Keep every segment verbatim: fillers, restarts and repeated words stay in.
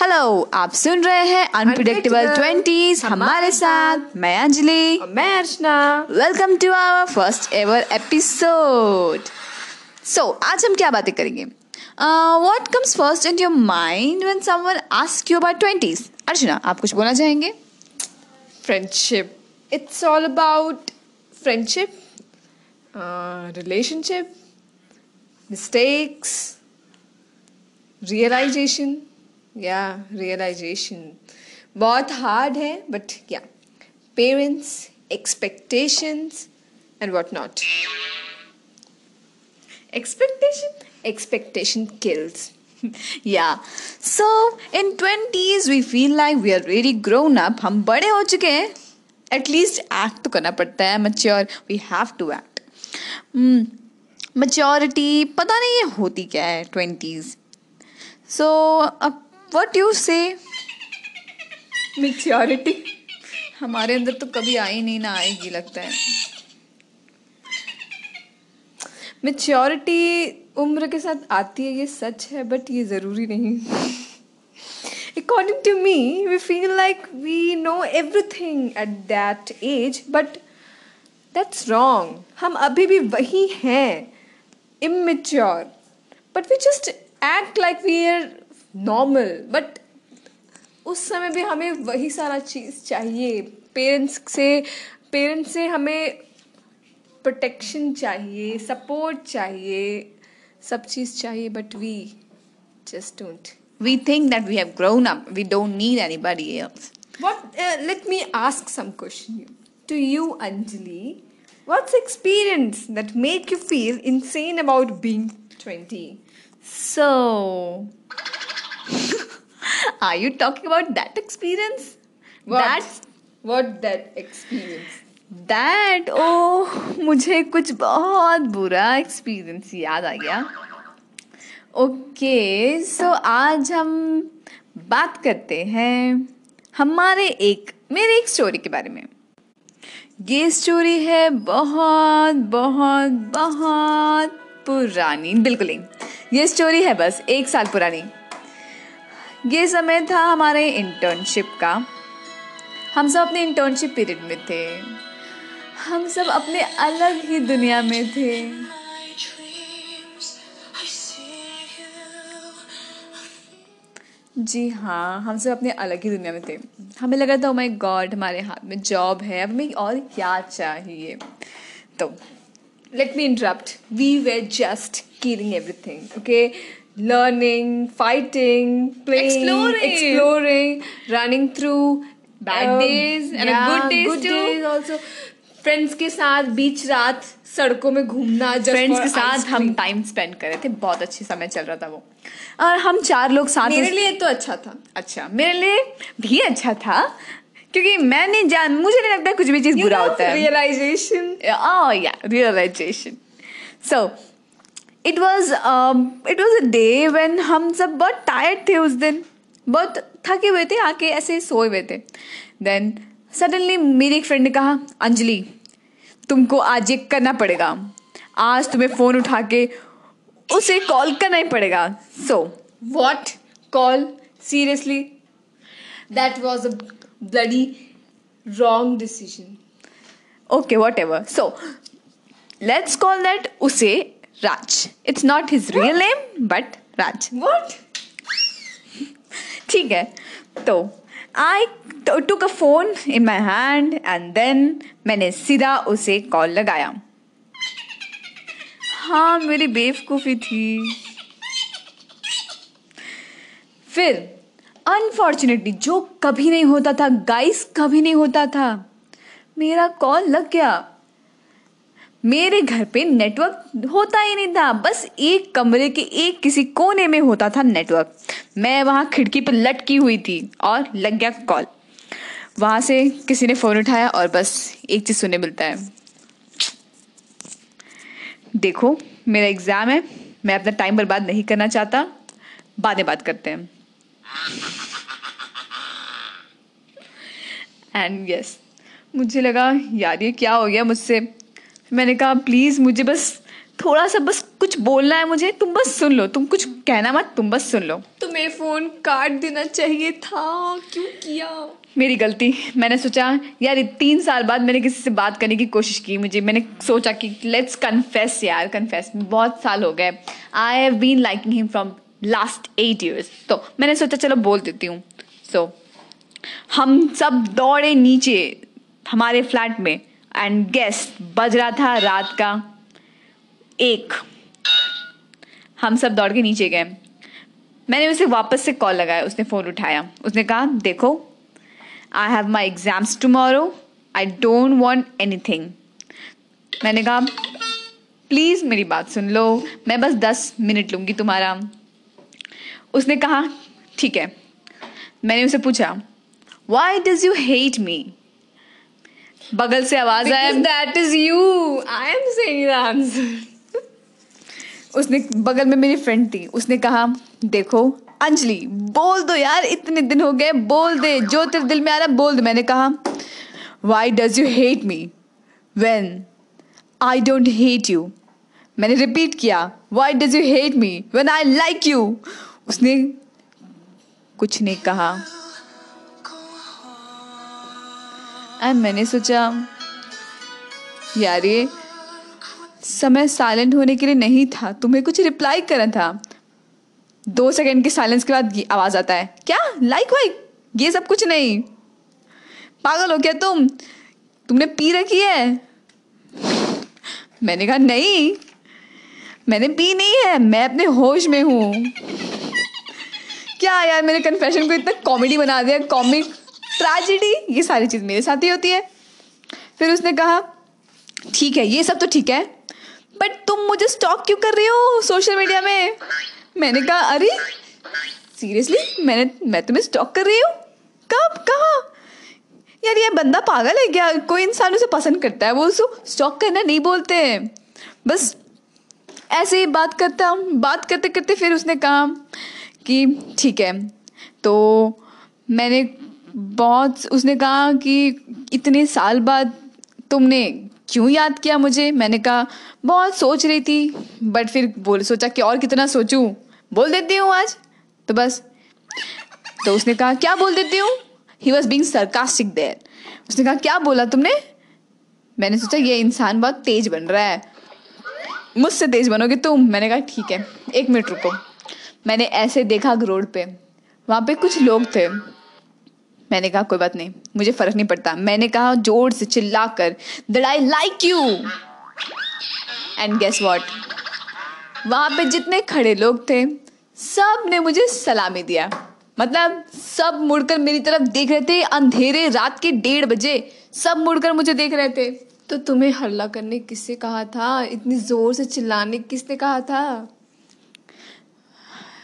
Hello, आप सुन रहे हैं अनप्रिडिक्टेबल ट्वेंटीज हमारे साथ। मैं अंजलि। मैं Archana. Welcome to our first ever episode. So आज हम क्या बातें करेंगे? What comes first in your mind when someone ask you about twenties? Archana, आप कुछ बोलना चाहेंगे? Friendship. It's all about friendship, relationship, mistakes, realisation. Yeah realisation बहुत हार्ड है, but yeah parents, expectations and what not. Expectation expectation kills. Yeah so in twenties we feel like we are very grown up. हम बड़े हो चुके हैं, at least act तो करना पड़ता है। Mature, we have to act. Maturity पता नहीं ये होती क्या है ट्वेंटीज। सो अब What you say? Maturity हमारे अंदर तो कभी आई नहीं ना आएगी लगता है। Maturity उम्र के साथ आती है, ये सच है, बट ये ज़रूरी नहीं। According to me, we feel like we know everything at that age, but that's wrong. हम अभी भी वही हैं, immature, but we just act like we are normal. But उस समय भी हमें वही सारा चीज़ चाहिए। पेरेंट्स से पेरेंट्स से हमें प्रोटेक्शन चाहिए, सपोर्ट चाहिए, सब चीज़ चाहिए। But we just don't. We think that we have grown up, we don't need anybody else. What let me ask some question to you Anjali. What's experience that make you feel insane about being twenty? So Are you talking about that experience? What? That's what that experience? That oh, मुझे कुछ बहुत बुरा experience याद आ गया। Okay, so आज हम बात करते हैं हमारे एक मेरे एक story के बारे में। ये story है बहुत बहुत बहुत पुरानी। बिल्कुल नहीं, ये story है बस एक साल पुरानी। ये समय था हमारे इंटर्नशिप का। हम सब अपने इंटर्नशिप पीरियड में थे, हम सब अपने अलग ही दुनिया में थे। जी हाँ, हम सब अपने अलग ही दुनिया में थे। हमें लगा था, ओ माय गॉड, हमारे हाथ में जॉब है, अब हमें और क्या चाहिए। तो let me interrupt, we were just killing everything. Okay, learning, fighting, playing, exploring, exploring running through bad um, days and yeah, good days, good too. days also. Friends के साथ बीच रात सड़कों में घूमना। Friends के साथ हम time spend कर रहे थे, बहुत अच्छी समय चल रहा था वो। और हम चार लोग साथ। मेरे लिए तो अच्छा था। अच्छा, मेरे लिए भी अच्छा था, क्योंकि मैं नहीं जान मुझे नहीं लगता कुछ भी चीज़ बुरा होता है। Realization. Oh yeah, realization. So it was it was a day when हम सब बहुत टायर्ड थे। उस दिन बहुत थके हुए थे, आके ऐसे सोए हुए थे। देन सडनली मेरी एक फ्रेंड ने कहा, अंजलि तुमको आज ये करना पड़ेगा, आज तुम्हें फ़ोन उठा के उसे कॉल करना ही पड़ेगा। So what call? Seriously, that was a bloody wrong decision. Okay, whatever, so let's call that उसे Raj. It's not his real name, but Raj. What? ठीक है, तो I took a phone in my hand and then मैंने सीधा उसे call लगाया। हाँ, मेरी बेवकूफ़ी थी। फिर अनफॉर्चुनेटली, जो कभी नहीं होता था गाइस, कभी नहीं होता था, मेरा कॉल लग गया। मेरे घर पे नेटवर्क होता ही नहीं था, बस एक कमरे के एक किसी कोने में होता था नेटवर्क। मैं वहाँ खिड़की पर लटकी हुई थी और लग गया कॉल। वहाँ से किसी ने फ़ोन उठाया और बस एक चीज़ सुनने मिलता है, देखो मेरा एग्ज़ाम है, मैं अपना टाइम बर्बाद नहीं करना चाहता, बाद में बात करते हैं। एंड यस, मुझे लगा यार ये क्या हो गया मुझसे। मैंने कहा, प्लीज़ मुझे बस थोड़ा सा बस कुछ बोलना है, मुझे तुम बस सुन लो, तुम कुछ कहना मत, तुम बस सुन लो। तुम तुम्हें फोन काट देना चाहिए था, क्यों किया? मेरी गलती। मैंने सोचा यार तीन साल बाद मैंने किसी से बात करने की कोशिश की, मुझे मैंने सोचा कि लेट्स कन्फेस यार कन्फेस बहुत साल हो गए, I have been liking him from last eight years, तो मैंने सोचा चलो बोल देती हूँ। सो so, हम सब दौड़े नीचे हमारे फ्लैट में एंड गेस बज रहा था रात का एक। हम सब दौड़ के नीचे गए, मैंने उसे वापस से कॉल लगाया, उसने फ़ोन उठाया, उसने कहा देखो I have my exams tomorrow, I don't want anything. मैंने कहा प्लीज़ मेरी बात सुन लो, मैं बस दस मिनट लूँगी तुम्हारा। उसने कहा ठीक है। मैंने उसे पूछा why does you hate me? बगल से आवाज़ आया that is you, I am saying the answer. उसने बगल में मेरी फ्रेंड थी, उसने कहा देखो अंजलि बोल दो यार, इतने दिन हो गए, बोल दे जो तेरे दिल में आ रहा बोल दे। मैंने कहा why does you hate me when I don't hate you. मैंने रिपीट किया why does you hate me when I like you. उसने कुछ नहीं कहा और मैंने सोचा यार ये समय साइलेंट होने के लिए नहीं था, तुम्हें कुछ रिप्लाई करना था। दो सेकंड के साइलेंस के बाद आवाज़ आता है क्या लाइक वाइक ये सब कुछ नहीं, पागल हो क्या तुम तुमने पी रखी है? मैंने कहा नहीं मैंने पी नहीं है, मैं अपने होश में हूँ। क्या यार मेरे कन्फेशन को इतना कॉमेडी बना दिया, कॉमिक ट्रेजेडी, ये सारी चीज़ मेरे साथ ही होती है। फिर उसने कहा ठीक है ये सब तो ठीक है बट तुम मुझे स्टॉक क्यों कर रही हो सोशल मीडिया में? मैंने कहा अरे सीरियसली मैंने मैं तुम्हें स्टॉक कर रही हूँ? कब कहाँ? यार ये बंदा पागल है क्या? कोई इंसान उसे पसंद करता है, वो उसको स्टॉक करना नहीं बोलते हैं। बस ऐसे ही बात करता बात करते करते फिर उसने कहा कि ठीक है तो मैंने बहुत उसने कहा कि इतने साल बाद तुमने क्यों याद किया मुझे? मैंने कहा बहुत सोच रही थी बट फिर बोल सोचा कि और कितना सोचूं, बोल देती हूँ आज तो बस। तो उसने कहा क्या बोल देती हूँ? He was being sarcastic there. उसने कहा क्या बोला तुमने? मैंने सोचा ये इंसान बहुत तेज बन रहा है, मुझसे तेज बनोगे तुम। मैंने कहा ठीक है एक मिनट रुको। मैंने ऐसे देखा रोड पे, वहाँ पे कुछ लोग थे। मैंने कहा कोई बात नहीं मुझे फ़र्क नहीं पड़ता। मैंने कहा जोर से चिल्ला कर that I like you. And guess what, वहाँ पे जितने खड़े लोग थे सब ने मुझे सलामी दिया, मतलब सब मुड़कर मेरी तरफ देख रहे थे। अंधेरे रात के डेढ़ बजे सब मुड़कर मुझे देख रहे थे। तो तुम्हें हल्ला करने किसने कहा था? इतनी ज़ोर से चिल्लाने किसने कहा था?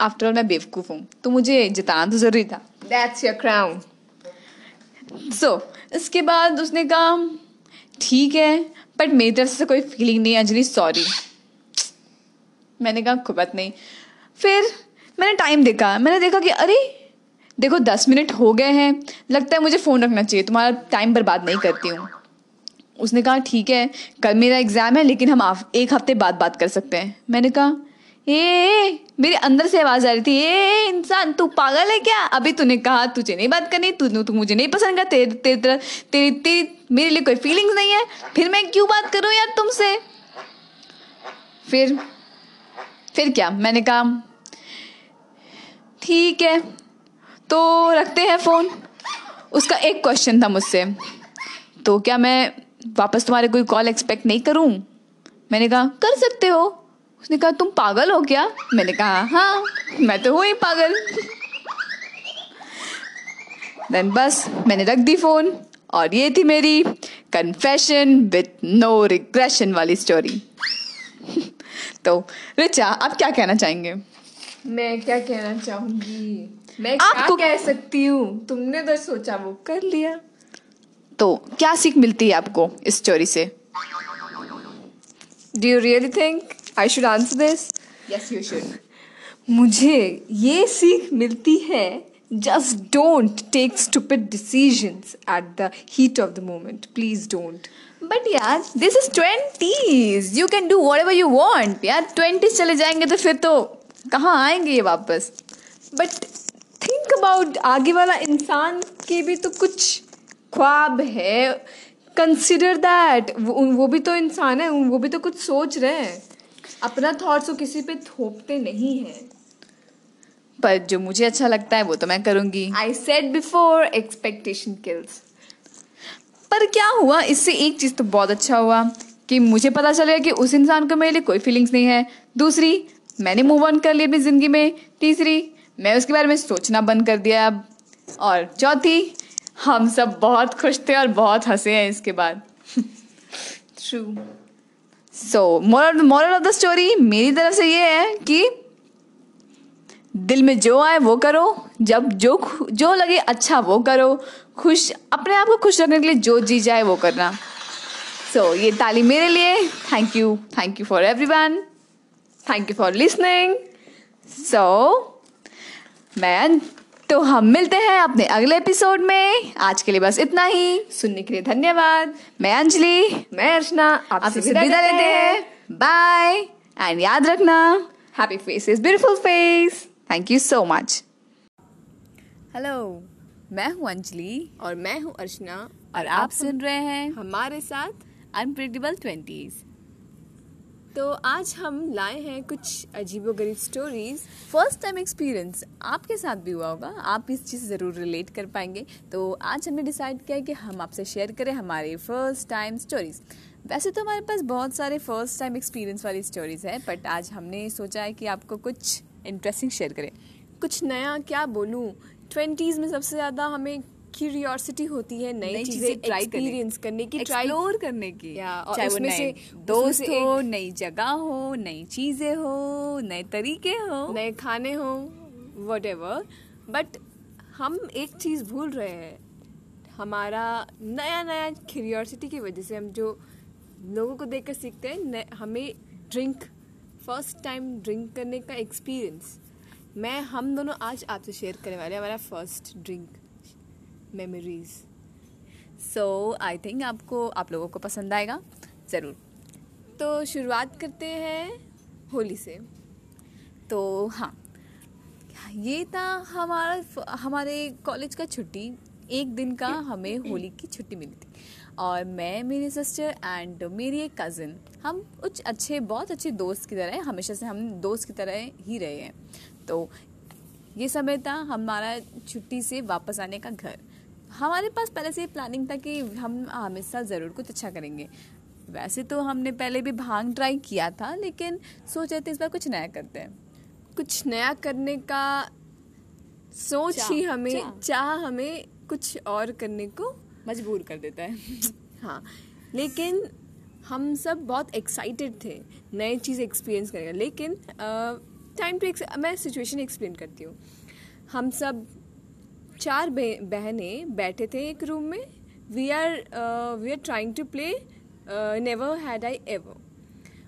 आफ्टर ऑल मैं बेवकूफ़ हूँ तो मुझे जिताना तो ज़रूरी था। That's your crown. So so, इसके बाद उसने कहा ठीक है बट मेरी तरफ से कोई फीलिंग नहीं अंजलि सॉरी। मैंने कहा कोई बात नहीं। फिर मैंने टाइम देखा, मैंने देखा कि अरे देखो दस मिनट हो गए हैं, लगता है मुझे फ़ोन रखना चाहिए, तुम्हारा टाइम बर्बाद नहीं करती हूँ। उसने कहा ठीक है कल मेरा एग्ज़ाम है लेकिन हम एक हफ्ते बाद बात कर सकते हैं। मैंने कहा ए मेरे अंदर से आवाज़ आ रही थी ए इंसान तू पागल है क्या? अभी तूने कहा तुझे नहीं बात करनी, तू तू मुझे नहीं पसंद कर, तेरे तेरी तरह तेरी तेरी मेरे लिए कोई फीलिंग्स नहीं है, फिर मैं क्यों बात करूँ यार तुमसे? फिर फिर क्या मैंने कहा ठीक है तो रखते हैं फ़ोन। उसका एक क्वेश्चन था मुझसे तो क्या मैं वापस तुम्हारे कोई कॉल एक्सपेक्ट नहीं करूँ? मैंने कहा कर सकते हो। उसने कहा तुम पागल हो क्या? मैंने कहा हाँ मैं तो हूँ ही पागल। देन बस मैंने रख दी फ़ोन और ये थी मेरी कन्फेशन विथ नो रिग्रेशन वाली स्टोरी। तो रिचा आप क्या कहना चाहेंगे? मैं क्या कहना चाहूँगी, मैं आपको कह सकती हूँ तुमने तो सोचा वो कर लिया। तो क्या सीख मिलती है आपको इस स्टोरी से? Do you really think I should answer this? Yes you should. मुझे ये सीख मिलती है just don't take stupid decisions at the heat of the moment, please don't. But यार this is twenties, you can do whatever you want यार। Twenties चले जाएंगे तो फिर तो कहाँ आएंगे ये वापस? बट थिंक अबाउट आगे वाला इंसान के भी तो कुछ ख्वाब है, कंसिडर दैट, वो भी तो इंसान है, वो भी तो कुछ सोच रहे हैं, अपना थॉट्स वो किसी पे थोपते नहीं हैं। पर जो मुझे अच्छा लगता है वो तो मैं करूँगी। I said before expectation kills. पर क्या हुआ, इससे एक चीज़ तो बहुत अच्छा हुआ कि मुझे पता चलेगा कि उस इंसान को मेरे लिए कोई फीलिंग्स नहीं है। दूसरी, मैंने मूव ऑन कर लिया अपनी ज़िंदगी में। तीसरी, मैं उसके बारे में सोचना बंद कर दिया अब। और चौथी, हम सब बहुत खुश थे और बहुत हंसे हैं इसके बाद। True. So moral moral of the story मेरी तरफ से ये है कि दिल में जो आए वो करो, जब जो जो लगे अच्छा वो करो, खुश अपने आप को खुश रखने के लिए जो जी जाए वो करना। सो so, ये ताली मेरे लिए। Thank you, thank you for everyone, thank you for listening. So मैं तो हम मिलते हैं अपने अगले एपिसोड में। आज के लिए बस इतना ही। सुनने के लिए धन्यवाद। मैं अंजलि, मैं अर्चना, आपसे विदा लेते हैं। बाय। एंड याद रखना, happy face is beautiful face. Thank you so much. Hello, मैं हूँ अंजलि और मैं हूँ अर्चना और आप सुन रहे हैं हमारे साथ अनप्रेडिक्टेबल ट्वेंटीज़। तो आज हम लाए हैं कुछ अजीबोगरीब स्टोरीज़। फर्स्ट टाइम एक्सपीरियंस आपके साथ भी हुआ होगा, आप इस चीज़ से ज़रूर रिलेट कर पाएंगे। तो आज हमने डिसाइड किया है कि हम आपसे शेयर करें हमारे फ़र्स्ट टाइम स्टोरीज़। वैसे तो हमारे पास बहुत सारे फ़र्स्ट टाइम एक्सपीरियंस वाली स्टोरीज़ हैं, बट आज हमने सोचा है कि आपको कुछ इंटरेस्टिंग शेयर करें, कुछ नया। क्या बोलूँ, ट्वेंटीज़ में सबसे ज़्यादा हमें क्यूरियोसिटी होती है नई चीज़ें ट्राई एक्सपीरियंस करने की, एक्सप्लोर करने की, और उसमें से दोस्त हो, नई जगह हो, नई चीज़ें हो, नए तरीके हो, नए खाने हो, व्हाटएवर। बट हम एक चीज़ भूल रहे हैं, हमारा नया नया क्यूरियोसिटी की वजह से हम जो लोगों को देखकर सीखते हैं, हमें ड्रिंक फर्स्ट टाइम ड्रिंक करने का एक्सपीरियंस, मैं हम दोनों आज आपसे शेयर करने वाले हैं हमारा first drink memories. So I think आपको आप लोगों को पसंद आएगा ज़रूर। तो शुरुआत करते हैं होली से। तो हाँ, ये था हमारा हमारे कॉलेज का छुट्टी, एक दिन का हमें होली की छुट्टी मिली थी। और मैं, मेरी सिस्टर एंड मेरी एक कज़न, हम कुछ अच्छे बहुत अच्छे दोस्त की तरह, हमेशा से हम दोस्त की तरह ही रहे हैं। तो ये समय था हमारा छुट्टी से वापस आने का घर। हमारे पास पहले से प्लानिंग था कि हम हमेशा ज़रूर कुछ अच्छा करेंगे। वैसे तो हमने पहले भी भांग ट्राई किया था, लेकिन सोच रहे थे इस बार कुछ नया करते हैं। कुछ नया करने का सोच ही हमें चाह हमें कुछ और करने को मजबूर कर देता है। हाँ, लेकिन हम सब बहुत एक्साइटेड थे नई चीज़ एक्सपीरियंस करने का। लेकिन टाइम टू मैं सिचुएशन एक्सप्लेन करती हूँ। हम सब चार बहनें बैठे थे एक रूम में। We are we are trying to play never had I ever.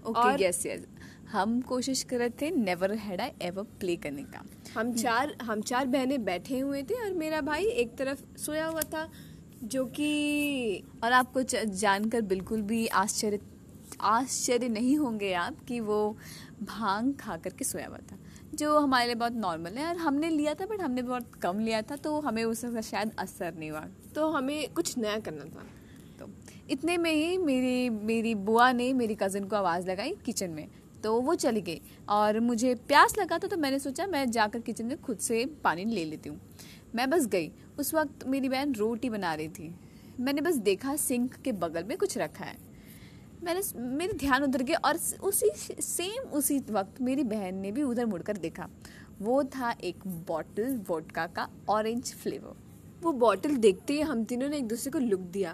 Okay, yes yes, हम कोशिश कर रहे थे never had I ever play करने का। हम चार हम चार बहनें बैठे हुए थे और मेरा भाई एक तरफ सोया हुआ था, जो कि, और आपको जानकर बिल्कुल भी आश्चर्य आश्चर्य नहीं होंगे आप कि वो भांग खा करके सोया हुआ था, जो हमारे लिए बहुत नॉर्मल है। और हमने लिया था, बट हमने बहुत कम लिया था, तो हमें उसका शायद असर नहीं हुआ। तो हमें कुछ नया करना था। तो इतने में ही मेरी मेरी बुआ ने मेरी कज़न को आवाज़ लगाई किचन में, तो वो चली गई। और मुझे प्यास लगा था, तो मैंने सोचा मैं जाकर किचन में खुद से पानी ले लेती हूँ। मैं बस गई। उस वक्त मेरी बहन रोटी बना रही थी। मैंने बस देखा सिंक के बगल में कुछ रखा है। मैंने मेरे ध्यान उधर गया और उसी सेम उसी वक्त मेरी बहन ने भी उधर मुड़कर देखा। वो था एक बॉटल वोडका का, ऑरेंज फ्लेवर। वो बॉटल देखते ही हम तीनों ने एक दूसरे को लुक दिया,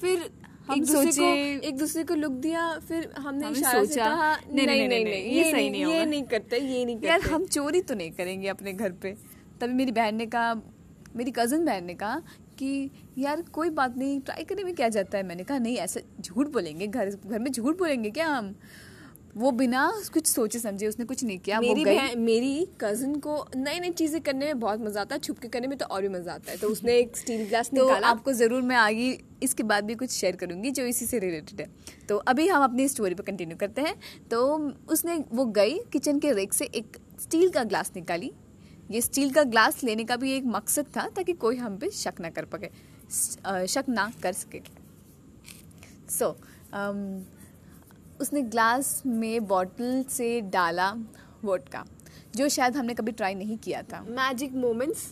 फिर हम सोचे एक दूसरे को लुक दिया फिर हमने इशारा से कहा नहीं नहीं नहीं ये नहीं ये नहीं करते ये नहीं करते यार, हम चोरी तो नहीं करेंगे अपने घर पे। तभी मेरी बहन ने कहा मेरी कज़न बहन ने कहा कि यार कोई बात नहीं, ट्राई करने में क्या जाता है। मैंने कहा नहीं, ऐसे झूठ बोलेंगे, घर घर में झूठ बोलेंगे क्या हम। वो बिना कुछ सोचे समझे, उसने कुछ नहीं किया। मेरी मेरी कज़न को नई नई चीज़ें करने में बहुत मज़ा आता है, छुपके करने में तो और भी मज़ा आता है। तो उसने एक स्टील ग्लास निकाला। तो आपको ज़रूर मैं आगे इसके बाद भी कुछ शेयर करूँगी जो इसी से रिलेटेड है। तो अभी हम अपनी स्टोरी पर कंटिन्यू करते हैं। तो उसने वो गई किचन के रेक से एक स्टील का ग्लास निकाली, ये स्टील का ग्लास लेने का भी एक मकसद था ताकि कोई हम पे शक ना कर पके शक ना कर सके। सो so, उसने ग्लास में बॉटल से डाला वोडका, जो शायद हमने कभी ट्राई नहीं किया था। Magic moments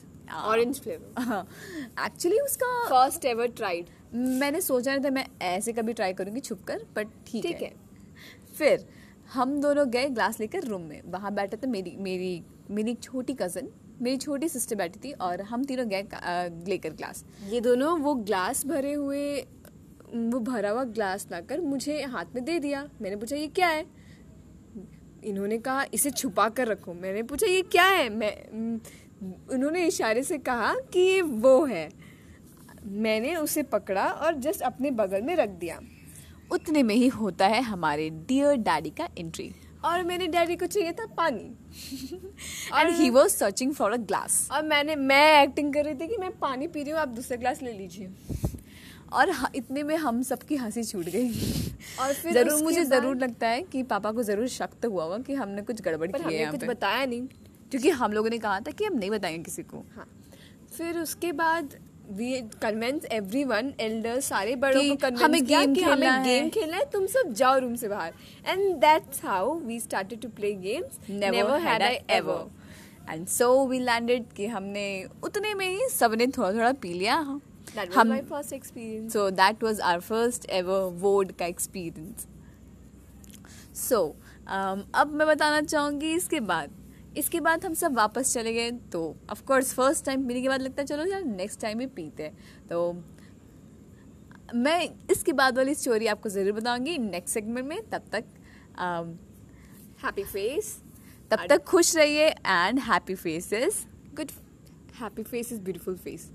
orange flavour, actually उसका फर्स्ट एवर ट्राइड। मैंने सोचा नहीं था मैं ऐसे कभी ट्राई करूँगी छुपकर, बट ठीक है। फिर हम दोनों गए ग्लास लेकर रूम में, वहाँ बैठा था मेरी मेरी मेरी छोटी कज़न, मेरी छोटी सिस्टर बैठी थी और हम तीनों गए लेकर ग्लास। ये दोनों वो ग्लास भरे हुए वो भरा हुआ ग्लास लाकर मुझे हाथ में दे दिया। मैंने पूछा ये क्या है, इन्होंने कहा इसे छुपा कर रखो। मैंने पूछा ये क्या है, मैं उन्होंने इशारे से कहा कि वो है। मैंने उसे पकड़ा और जस्ट अपने बगल में रख दिया। उतने में ही होता है हमारे डियर डैडी का एंट्री, और मेरे डैडी को चाहिए था पानी और he was searching for a glass, और मैंने मैं एक्टिंग कर रही थी कि मैं पानी पी रही हूँ, आप दूसरा ग्लास ले लीजिए। और इतने में हम सबकी हंसी छूट गई और फिर जरूर मुझे ज़रूर लगता है कि पापा को ज़रूर शक तो हुआ होगा कि हमने कुछ गड़बड़ की है, हमने कुछ बताया नहीं, क्योंकि हम लोगों ने कहा था कि हम नहीं बताएंगे किसी को। हाँ, फिर उसके बाद वी कन्वेंस एवरीवन, एल्डर सारे बड़ों को कन्वेंस किया हमें गेम खेलना है, गेम खेलना है, तुम सब जाओ रूम से बाहर। And that's how we started to play games never had I ever, and so we landed कि हमने उतने में ही सबने थोड़ा थोड़ा पी लिया। That was हम, my first experience. So that was our first ever vodka experience. So um, अब मैं बताना चाहूँगी इसके बाद इसके बाद हम सब वापस चले गए। तो of course first time पीने के बाद लगता है चलो यार next time भी पीते हैं। तो मैं इसके बाद वाली स्टोरी आपको ज़रूर बताऊँगी नेक्स्ट सेगमेंट में। तब तक happy face, तब तक खुश रहिए, and happy faces good happy faces beautiful face.